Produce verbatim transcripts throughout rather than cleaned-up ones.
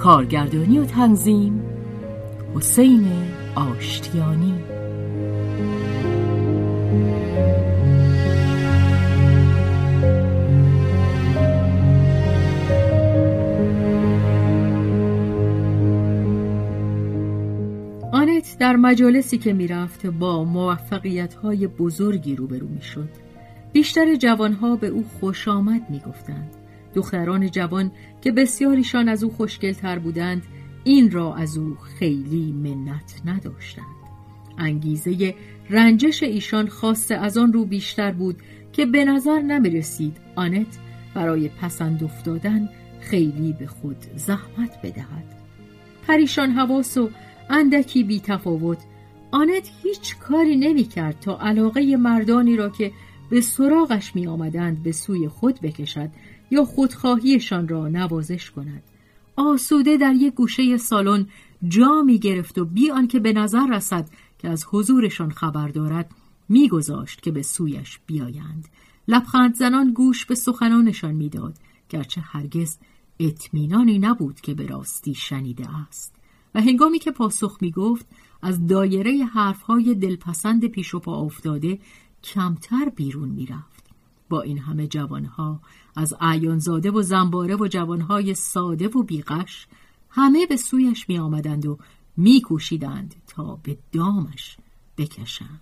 کارگردانی و تنظیم حسین آشتیانی. در مجالسی که میرفت با موفقیت‌های بزرگی روبرو میشد. بیشتر جوانها به او خوش آمد میگفتند. دختران جوان که بسیاریشان از او خوشگل‌تر بودند، این را از او خیلی منت نداشتند. انگیزه رنجش ایشان خاصه از آن رو بیشتر بود که به نظر نمی‌رسید آنت برای پسند افتادن خیلی به خود زحمت بدهد. پریشان حواس و اندکی بی تفاوت، آنت هیچ کاری نمی کرد تا علاقه مردانی را که به سراغش می آمدند به سوی خود بکشد یا خودخواهیشان را نوازش کند. آسوده در یک گوشه سالن جا می گرفت و بی آنکه به نظر رسد که از حضورشان خبر دارد می گذاشت که به سویش بیایند. لبخند زنان گوش به سخنانشان می داد، گرچه هرگز اطمینانی نبود که به راستی شنیده است. و هنگامی که پاسخ می گفت، از دایره حرفهای دلپسند پیش و پا افتاده کمتر بیرون می رفت. با این همه جوانها، از اعیانزاده و زنباره و جوانهای ساده و بیغش، همه به سویش می آمدند و می کوشیدند تا به دامش بکشند.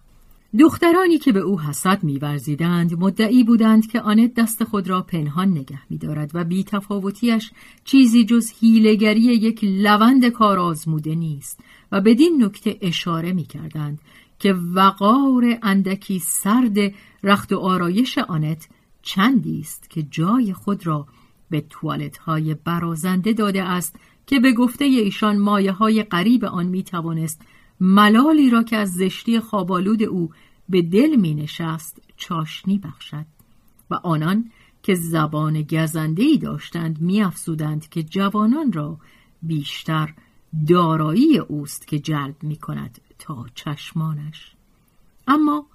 دخترانی که به او حسد می ورزیدند مدعی بودند که آنت دست خود را پنهان نگه می دارد و بی تفاوتیش چیزی جز حیله‌گری یک لوند کار آزموده نیست و بدین نکته اشاره می کردند که وقار اندکی سرد رخت و آرایش آنت چندی است که جای خود را به توالت‌های برازنده داده است که به گفته ایشان مایه‌های قریب آن می توانست ملالی را که از زشتی خوابالود او به دل می نشست چاشنی بخشد. و آنان که زبان گزنده‌ای داشتند می افزودند که جوانان را بیشتر دارایی اوست که جلب می کند تا چشمانش. اما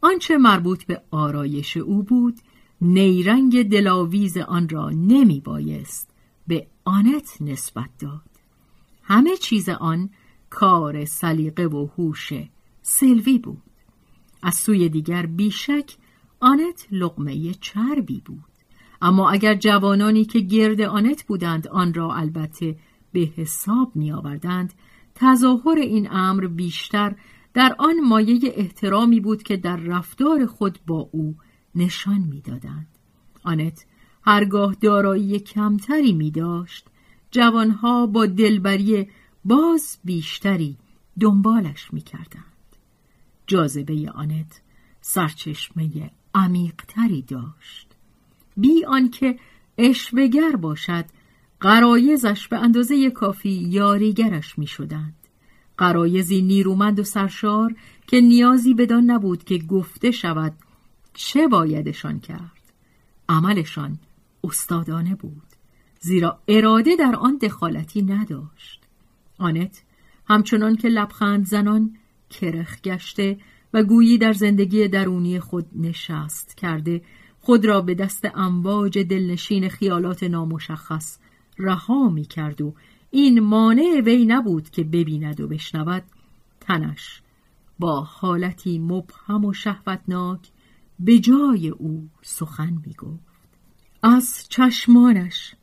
آنچه مربوط به آرایش او بود، نیرنگ دلاویز آن را نمی بایست به آنت نسبت داد. همه چیز آن کار سلیقه و هوش سلوی بود. از سوی دیگر بیشک آنت لقمه چربی بود، اما اگر جوانانی که گرد آنت بودند آن را البته به حساب می آوردند، تظاهر این امر بیشتر در آن مایه احترامی بود که در رفتار خود با او نشان می دادند. آنت هرگاه دارایی کمتری می داشت، جوانها با دلبری باز بیشتری دنبالش می کردند. جاذبه آنت سرچشمه عمیق‌تری داشت. بی آنکه عشوه‌گر باشد، غرایزش به اندازه کافی یاریگرش می شدند. غرایزی نیرومند و سرشار که نیازی بدان نبود که گفته شود چه بایدشان کرد. عملشان استادانه بود، زیرا اراده در آن دخالتی نداشت. آنت همچنان که لبخند زنان کرخ گشته و گویی در زندگی درونی خود نشست کرده، خود را به دست امواج دلنشین خیالات نامشخص رها می کرد و این مانع وی نبود که ببیند و بشنود، تنش با حالتی مبهم و شهوتناک به جای او سخن می گفت. از چشمانش،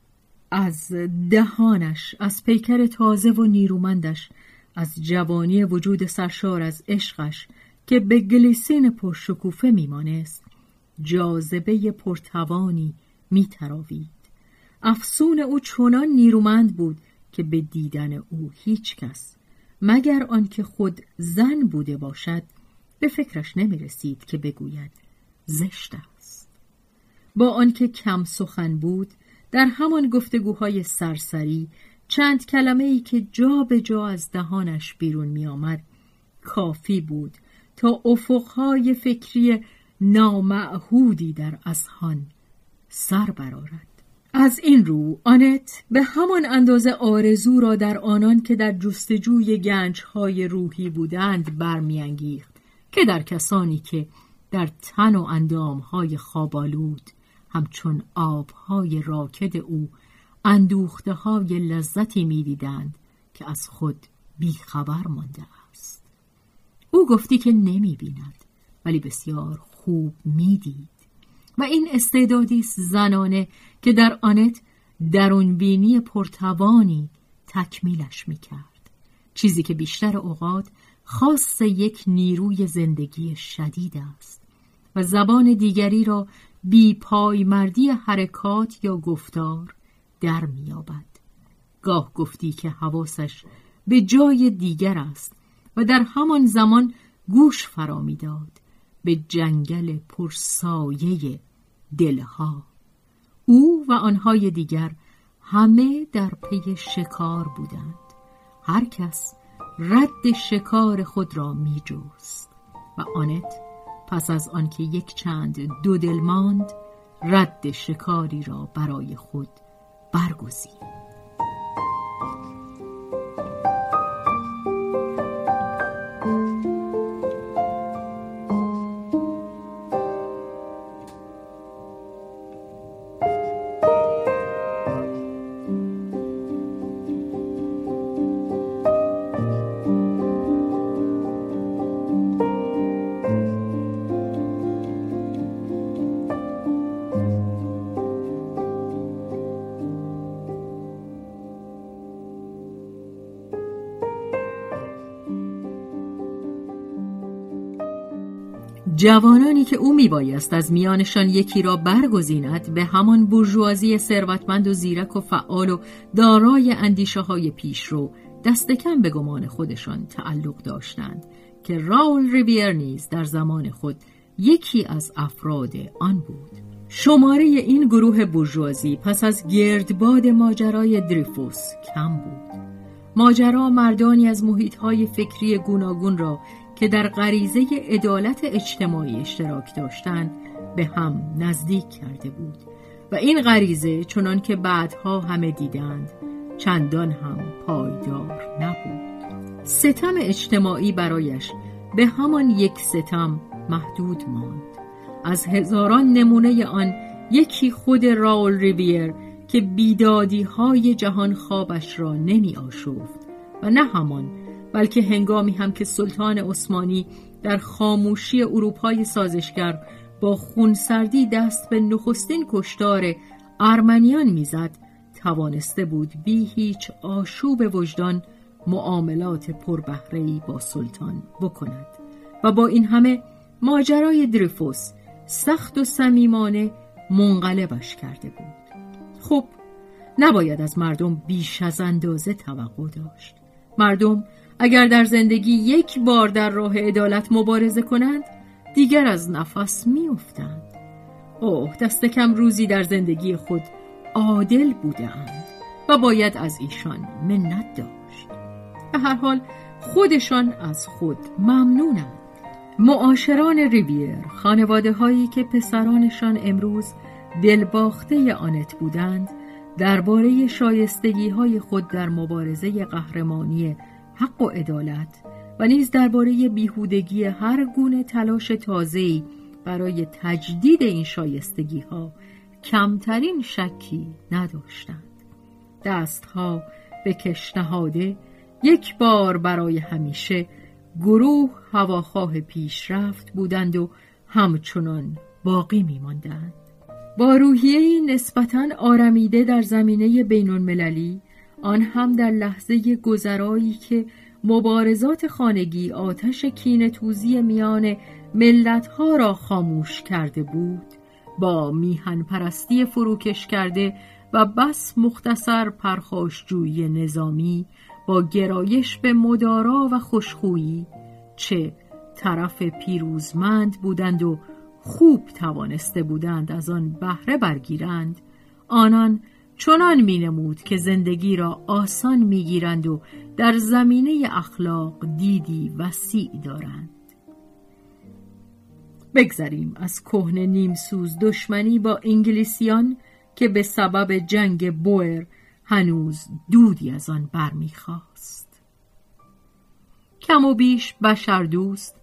از دهانش، از پیکر تازه و نیرومندش، از جوانی وجود سرشار از عشقش که به گلیسین پرشکوفه می مانست، جاذبه پرتوانی می تراوید. افسون او چنان نیرومند بود که به دیدن او هیچ کس، مگر آنکه خود زن بوده باشد، به فکرش نمی رسید که بگوید زشت است. با آنکه کم سخن بود، در همان گفتگوهای سرسری چند کلمه‌ای که جا به جا از دهانش بیرون می آمد کافی بود تا افقهای فکری نامعهودی در اذهان سر برآورد. از این رو آنت به همان اندازه آرزو را در آنان که در جستجوی گنج‌های روحی بودند برمی‌انگیخت که در کسانی که در تن و اندام‌های خواب‌آلود همچون آب‌های راکد او اندوخته‌های لذتی می‌دیدند که از خود بی‌خبر مانده است. او گفتی که نمی‌بیند، ولی بسیار خوب می‌دید و این استعدادی زنانه که در آنت درونبینی پرتوانی تکمیلش میکرد، چیزی که بیشتر اوقات خاص یک نیروی زندگی شدید است و زبان دیگری را بی پای مردی حرکات یا گفتار در میابد. گاه گفتی که حواسش به جای دیگر است و در همان زمان گوش فرا میداد به جنگل پرسایه دلها. او و آنهای دیگر همه در پی شکار بودند، هر کس رد شکار خود را می جست و آنت پس از آنکه یک چند دو دل ماند، رد شکاری را برای خود برگزید. جوانانی که او میبایست از میانشان یکی را برگزیند به همان بورژوازی ثروتمند و زیرک و فعال و دارای اندیشه های پیشرو دست کم به گمان خودشان تعلق داشتند که راول ریویر نیز در زمان خود یکی از افراد آن بود. شماره این گروه بورژوازی پس از گردباد ماجرای دریفوس کم بود. ماجرا مردانی از محیط‌های فکری گوناگون را که در غریزه عدالت اجتماعی اشتراک داشتند به هم نزدیک کرده بود و این غریزه چنان که بعدها همه دیدند چندان هم پایدار نبود. ستم اجتماعی برایش به همان یک ستم محدود ماند. از هزاران نمونه آن یکی خود راول ریویر که بیدادی‌های جهان خوابش را نمی آشفت و نه همان، بلکه هنگامی هم که سلطان عثمانی در خاموشی اروپای سازشگر با خونسردی دست به نخستین کشتار ارمنیان میزد، توانسته بود بی هیچ آشوب وجدان معاملات پربهره‌ای با سلطان بکند و با این همه ماجرای دریفوس سخت و صمیمانه منقلبش کرده بود. خب، نباید از مردم بیش از اندازه توقع داشت. مردم اگر در زندگی یک بار در راه عدالت مبارزه کنند، دیگر از نفس می افتند. اوه، دست کم روزی در زندگی خود عادل بودند و باید از ایشان منت داشت. به هر حال خودشان از خود ممنونند. معاشران ریویر، خانواده هایی که پسرانشان امروز دلباخته آنت بودند، درباره شایستگی های خود در مبارزه قهرمانی حق و عدالت و نیز درباره بیهودگی هر گونه تلاش تازه‌ای برای تجدید این شایستگی‌ها کمترین شکی نداشتند. دست‌ها به کشنهاده یک بار برای همیشه گروه هواخواه پیشرفت بودند و همچنان باقی می‌ماندند. با روحیه‌ای نسبتاً آرمیده در زمینه بین‌المللی، آن هم در لحظه گذرایی که مبارزات خانگی آتش کینه‌توزی میان ملت‌ها را خاموش کرده بود، با میهن پرستی فروکش کرده و بس مختصر پرخاشجویی نظامی، با گرایش به مدارا و خوشخویی چه طرف پیروزمند بودند و خوب توانسته بودند از آن بهره برگیرند، آنان چنان می‌نمود که زندگی را آسان می‌گیرند و در زمینه اخلاق دیدی وسیع دارند. بگذریم از کهنه نیمسوز دشمنی با انگلیسیان که به سبب جنگ بوئر هنوز دودی از آن برمیخواست. کم و بیش بشر دوست،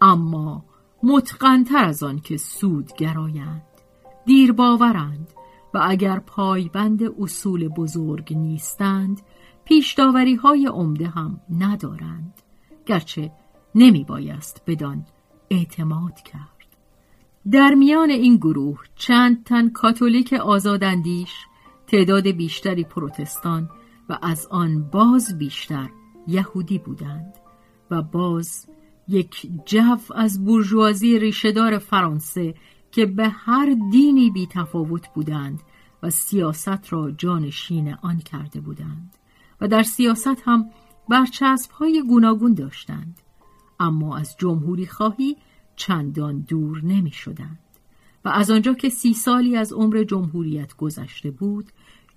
اما متقن‌تر از آن که سودگرایند، دیر باورند و اگر پایبند اصول بزرگ نیستند، پیش داوری‌های عمده هم ندارند، گرچه نمی بایست بدان اعتماد کرد. در میان این گروه چند تن کاتولیک آزاداندیش، تعداد بیشتری پروتستان و از آن باز بیشتر یهودی بودند و باز یک جو از بورژوازی ریشه‌دار فرانسه که به هر دینی بی تفاوت بودند و سیاست را جانشین آن کرده بودند و در سیاست هم برچسب‌های گوناگون داشتند، اما از جمهوری خواهی چندان دور نمی شدند و از آنجا که سی سالی از عمر جمهوریت گذشته بود،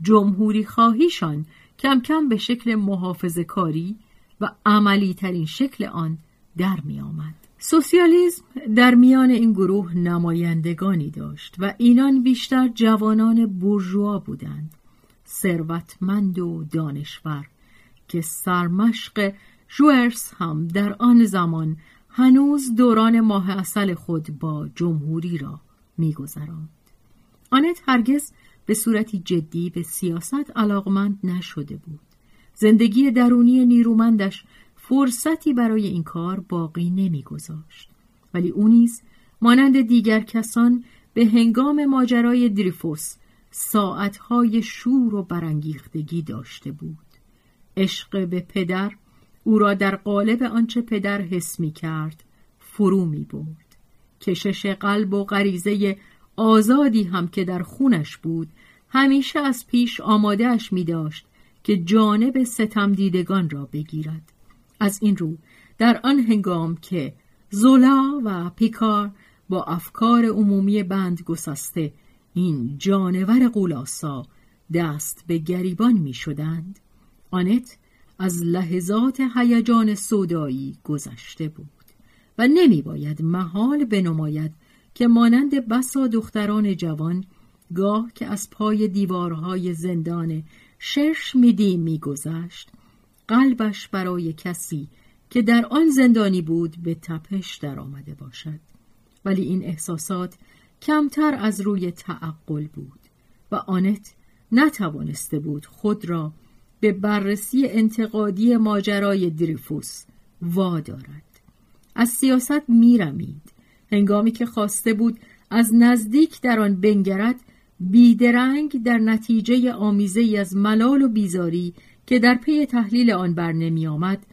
جمهوری خواهیشان کم کم به شکل محافظه کاری و عملی ترین شکل آن در می آمد. سوسیالیسم در میان این گروه نمایندگانی داشت و اینان بیشتر جوانان بورژوا بودند، ثروتمند و دانشور که سرمشق ژورس هم در آن زمان هنوز دوران ماه عسل خود با جمهوری را می‌گذراند. آنت هرگز به صورتی جدی به سیاست علاقمند نشده بود. زندگی درونی نیرومندش فرصتی برای این کار باقی نمی‌گذاشت. ولی او نیز مانند دیگر کسان به هنگام ماجرای دریفوس ساعت‌های شور و برانگیختگی داشته بود. عشق به پدر او را در قالب آنچه پدر حس می کرد فرو می برد. کشش قلب و غریزه آزادی هم که در خونش بود همیشه از پیش آمادهش می داشت که جانب ستم دیدگان را بگیرد. از این رو در آن هنگام که زولا و پیکار با افکار عمومی بند گسسته این جانور قولاسا دست به گریبان می شدند، آنت از لحظات هیجان سودایی گذشته بود و نمی باید محال بنماید که مانند بسا دختران جوان گاه که از پای دیوارهای زندان شرش میدی می گذشت، قلبش برای کسی که در آن زندانی بود به تپش در آمده باشد. ولی این احساسات کمتر از روی تعقل بود و آنت نتوانسته بود خود را به بررسی انتقادی ماجرای دریفوس وادارد. از سیاست میرمید. هنگامی که خواسته بود از نزدیک در آن بنگرد، بیدرنگ در نتیجه آمیزه‌ای از ملال و بیزاری که در پی تحلیل آن بر نمی آمد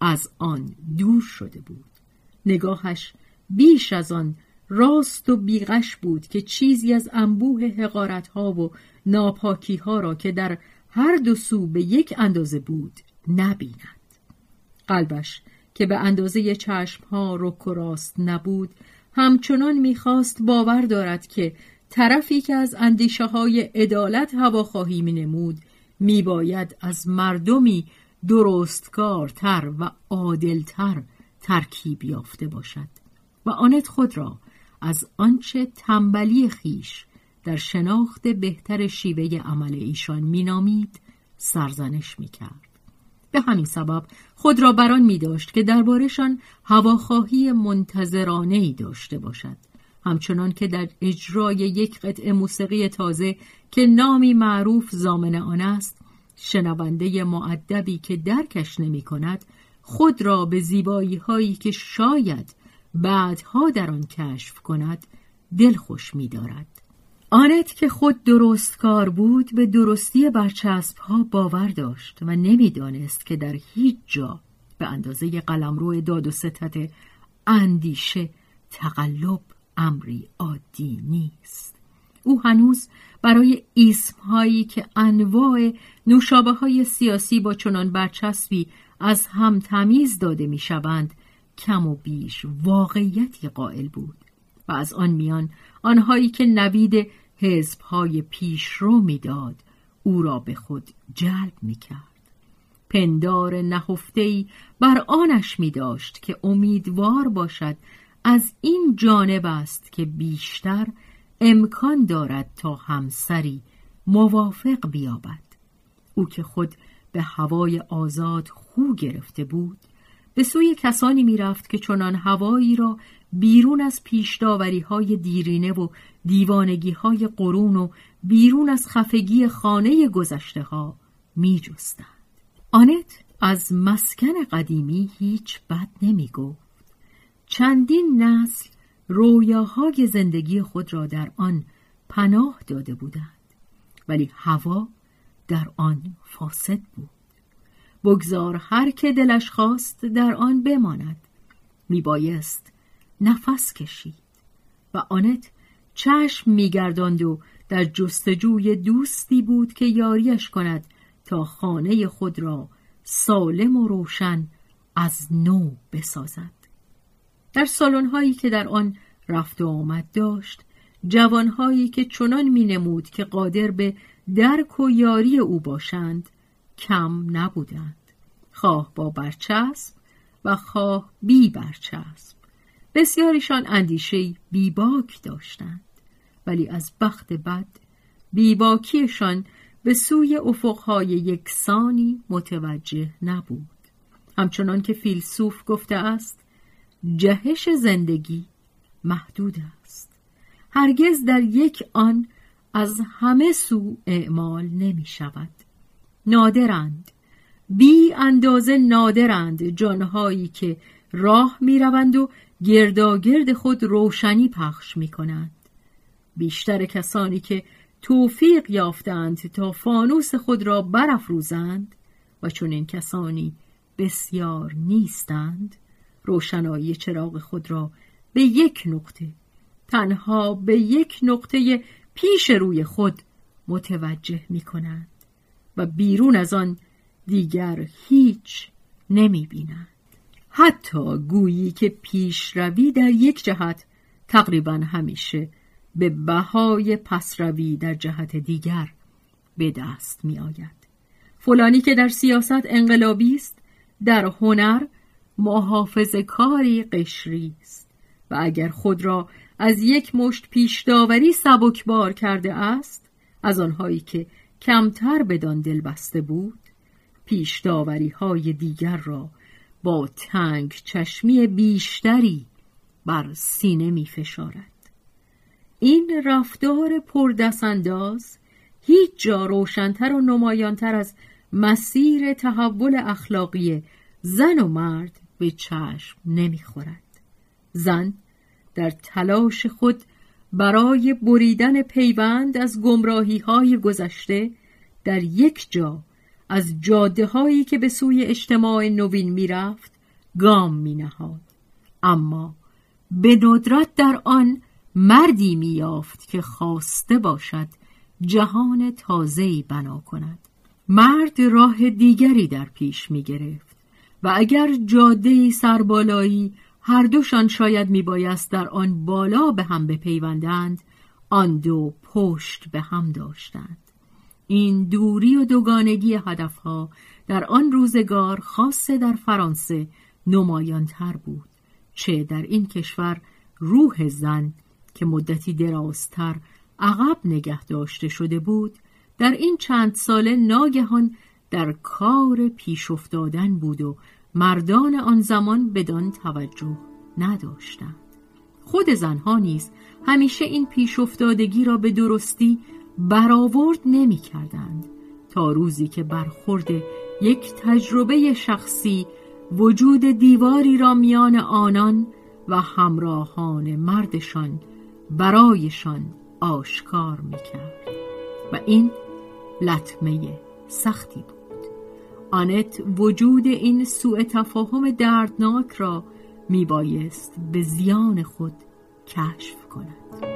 از آن دور شده بود. نگاهش بیش از آن راست و بیغش بود که چیزی از انبوه حقارت‌ها و ناپاکی‌ها را که در هر دو سو به یک اندازه بود نبیند. قلبش که به اندازه چشمها رک و راست نبود همچنان میخواست باور دارد که طرفی که از اندیشه های عدالت هواخواهی مینمود میباید از مردمی درستکارتر و عادلتر ترکیب یافته باشد و آنت خود را از آنچه تنبلی خیش در شناخت بهتر شیوه عمل ایشان مینامید سرزنش میکرد. به همین سبب خود را بران میداشت که دربارشان هواخواهی منتظرانه‌ای داشته باشد، همچنان که در اجرای یک قطعه موسیقی تازه که نامی معروف ضامن آن است، شنونده مؤدبی که درکش نمی کند خود را به زیبایی هایی که شاید بعدها در آن کشف کند دلخوش می دارد. آنت که خود درست کار بود به درستی برچسب ها باور داشت و نمی دانست که در هیچ جا به اندازه قلمرو داد و ستد اندیشه تقلب امری عادی نیست. او هنوز برای اسم هایی که انواع نوشابه های سیاسی با چنان برچسبی از هم تمیز داده می شوند کم و بیش واقعیتی قائل بود و از آن میان آنهایی که نوید حزب های پیش رو می داد او را به خود جلب می کرد. پندار نهفته‌ای بر آنش می داشت که امیدوار باشد از این جانب است که بیشتر امکان دارد تا همسری موافق بیابد. او که خود به هوای آزاد خو گرفته بود به سوی کسانی می رفت که چنان هوایی را بیرون از پیش داوری های دیرینه و دیوانگی های قرون و بیرون از خفگی خانه گذشته ها می جستند. آنت از مسکن قدیمی هیچ بد نمی گفت. چندین نسل رویاهای زندگی خود را در آن پناه داده بودند ولی هوا در آن فاسد بود. بگذار هر که دلش خواست در آن بماند. میبایست نفس کشید و آنت چشم میگرداند و در جستجوی دوستی بود که یاریش کند تا خانه خود را سالم و روشن از نو بسازد. در سالن‌هایی که در آن رفت و آمد داشت، جوانهایی که چنان می‌نمود که قادر به درک و یاری او باشند، کم نبودند. خواه با برچسب و خواه بی برچسب. بسیاریشان اندیشه بی باک داشتند، ولی از بخت بد بی باکیشان به سوی افقهای یکسانی متوجه نبود. همچنان که فیلسوف گفته است، جهش زندگی محدود است. هرگز در یک آن از همه سو اعمال نمی شود. نادرند، بی اندازه نادرند جانهایی که راه می روند و گرداگرد خود روشنی پخش می کنند. بیشتر کسانی که توفیق یافتند تا فانوس خود را برافروزند و چون این کسانی بسیار نیستند، روشنایی چراغ خود را به یک نقطه، تنها به یک نقطه پیش روی خود متوجه می کنند و بیرون از آن دیگر هیچ نمی بینند. حتی گویی که پیش روی در یک جهت تقریبا همیشه به بهای پس روی در جهت دیگر به دست می آید. فلانی که در سیاست انقلابی است، در هنر محافظه‌کاری قشری است و اگر خود را از یک مشت پیش داوری سبکبار کرده است، از آنهایی که کمتر بدان دل بسته بود پیش داوری های دیگر را با تنگ چشمی بیشتری بر سینه می فشارد. این رفتار پردست‌انداز هیچ جا روشنتر و نمایانتر از مسیر تحول اخلاقی زن و مرد به چشم نمیخورد. زن در تلاش خود برای بریدن پیوند از گمراهی‌های گذشته در یک جا از جاده‌هایی که به سوی اجتماع نوین میرفت گام مینهاد، اما به ندرت در آن مردی میافت که خواسته باشد جهان تازه‌ای بنا کند. مرد راه دیگری در پیش میگرفت و اگر جادهی سربالایی هر دوشان شاید میبایست در آن بالا به هم بپیوندند، آن دو پشت به هم داشتند. این دوری و دوگانگی هدفها در آن روزگار خاصه در فرانسه نمایانتر بود، چه در این کشور روح زن که مدتی درازتر عقب نگه داشته شده بود در این چند ساله ناگهان در کار پیش افتادن بود و مردان آن زمان بدان توجه نداشتند. خود زنها نیز همیشه این پیش افتادگی را به درستی برآورد نمی کردند تا روزی که برخورد یک تجربه شخصی وجود دیواری را میان آنان و همراهان مردشان برایشان آشکار میکرد و این لطمه سختی بود. آنت وجود این سوء تفاهم دردناک را میبایست به زیان خود کشف کند.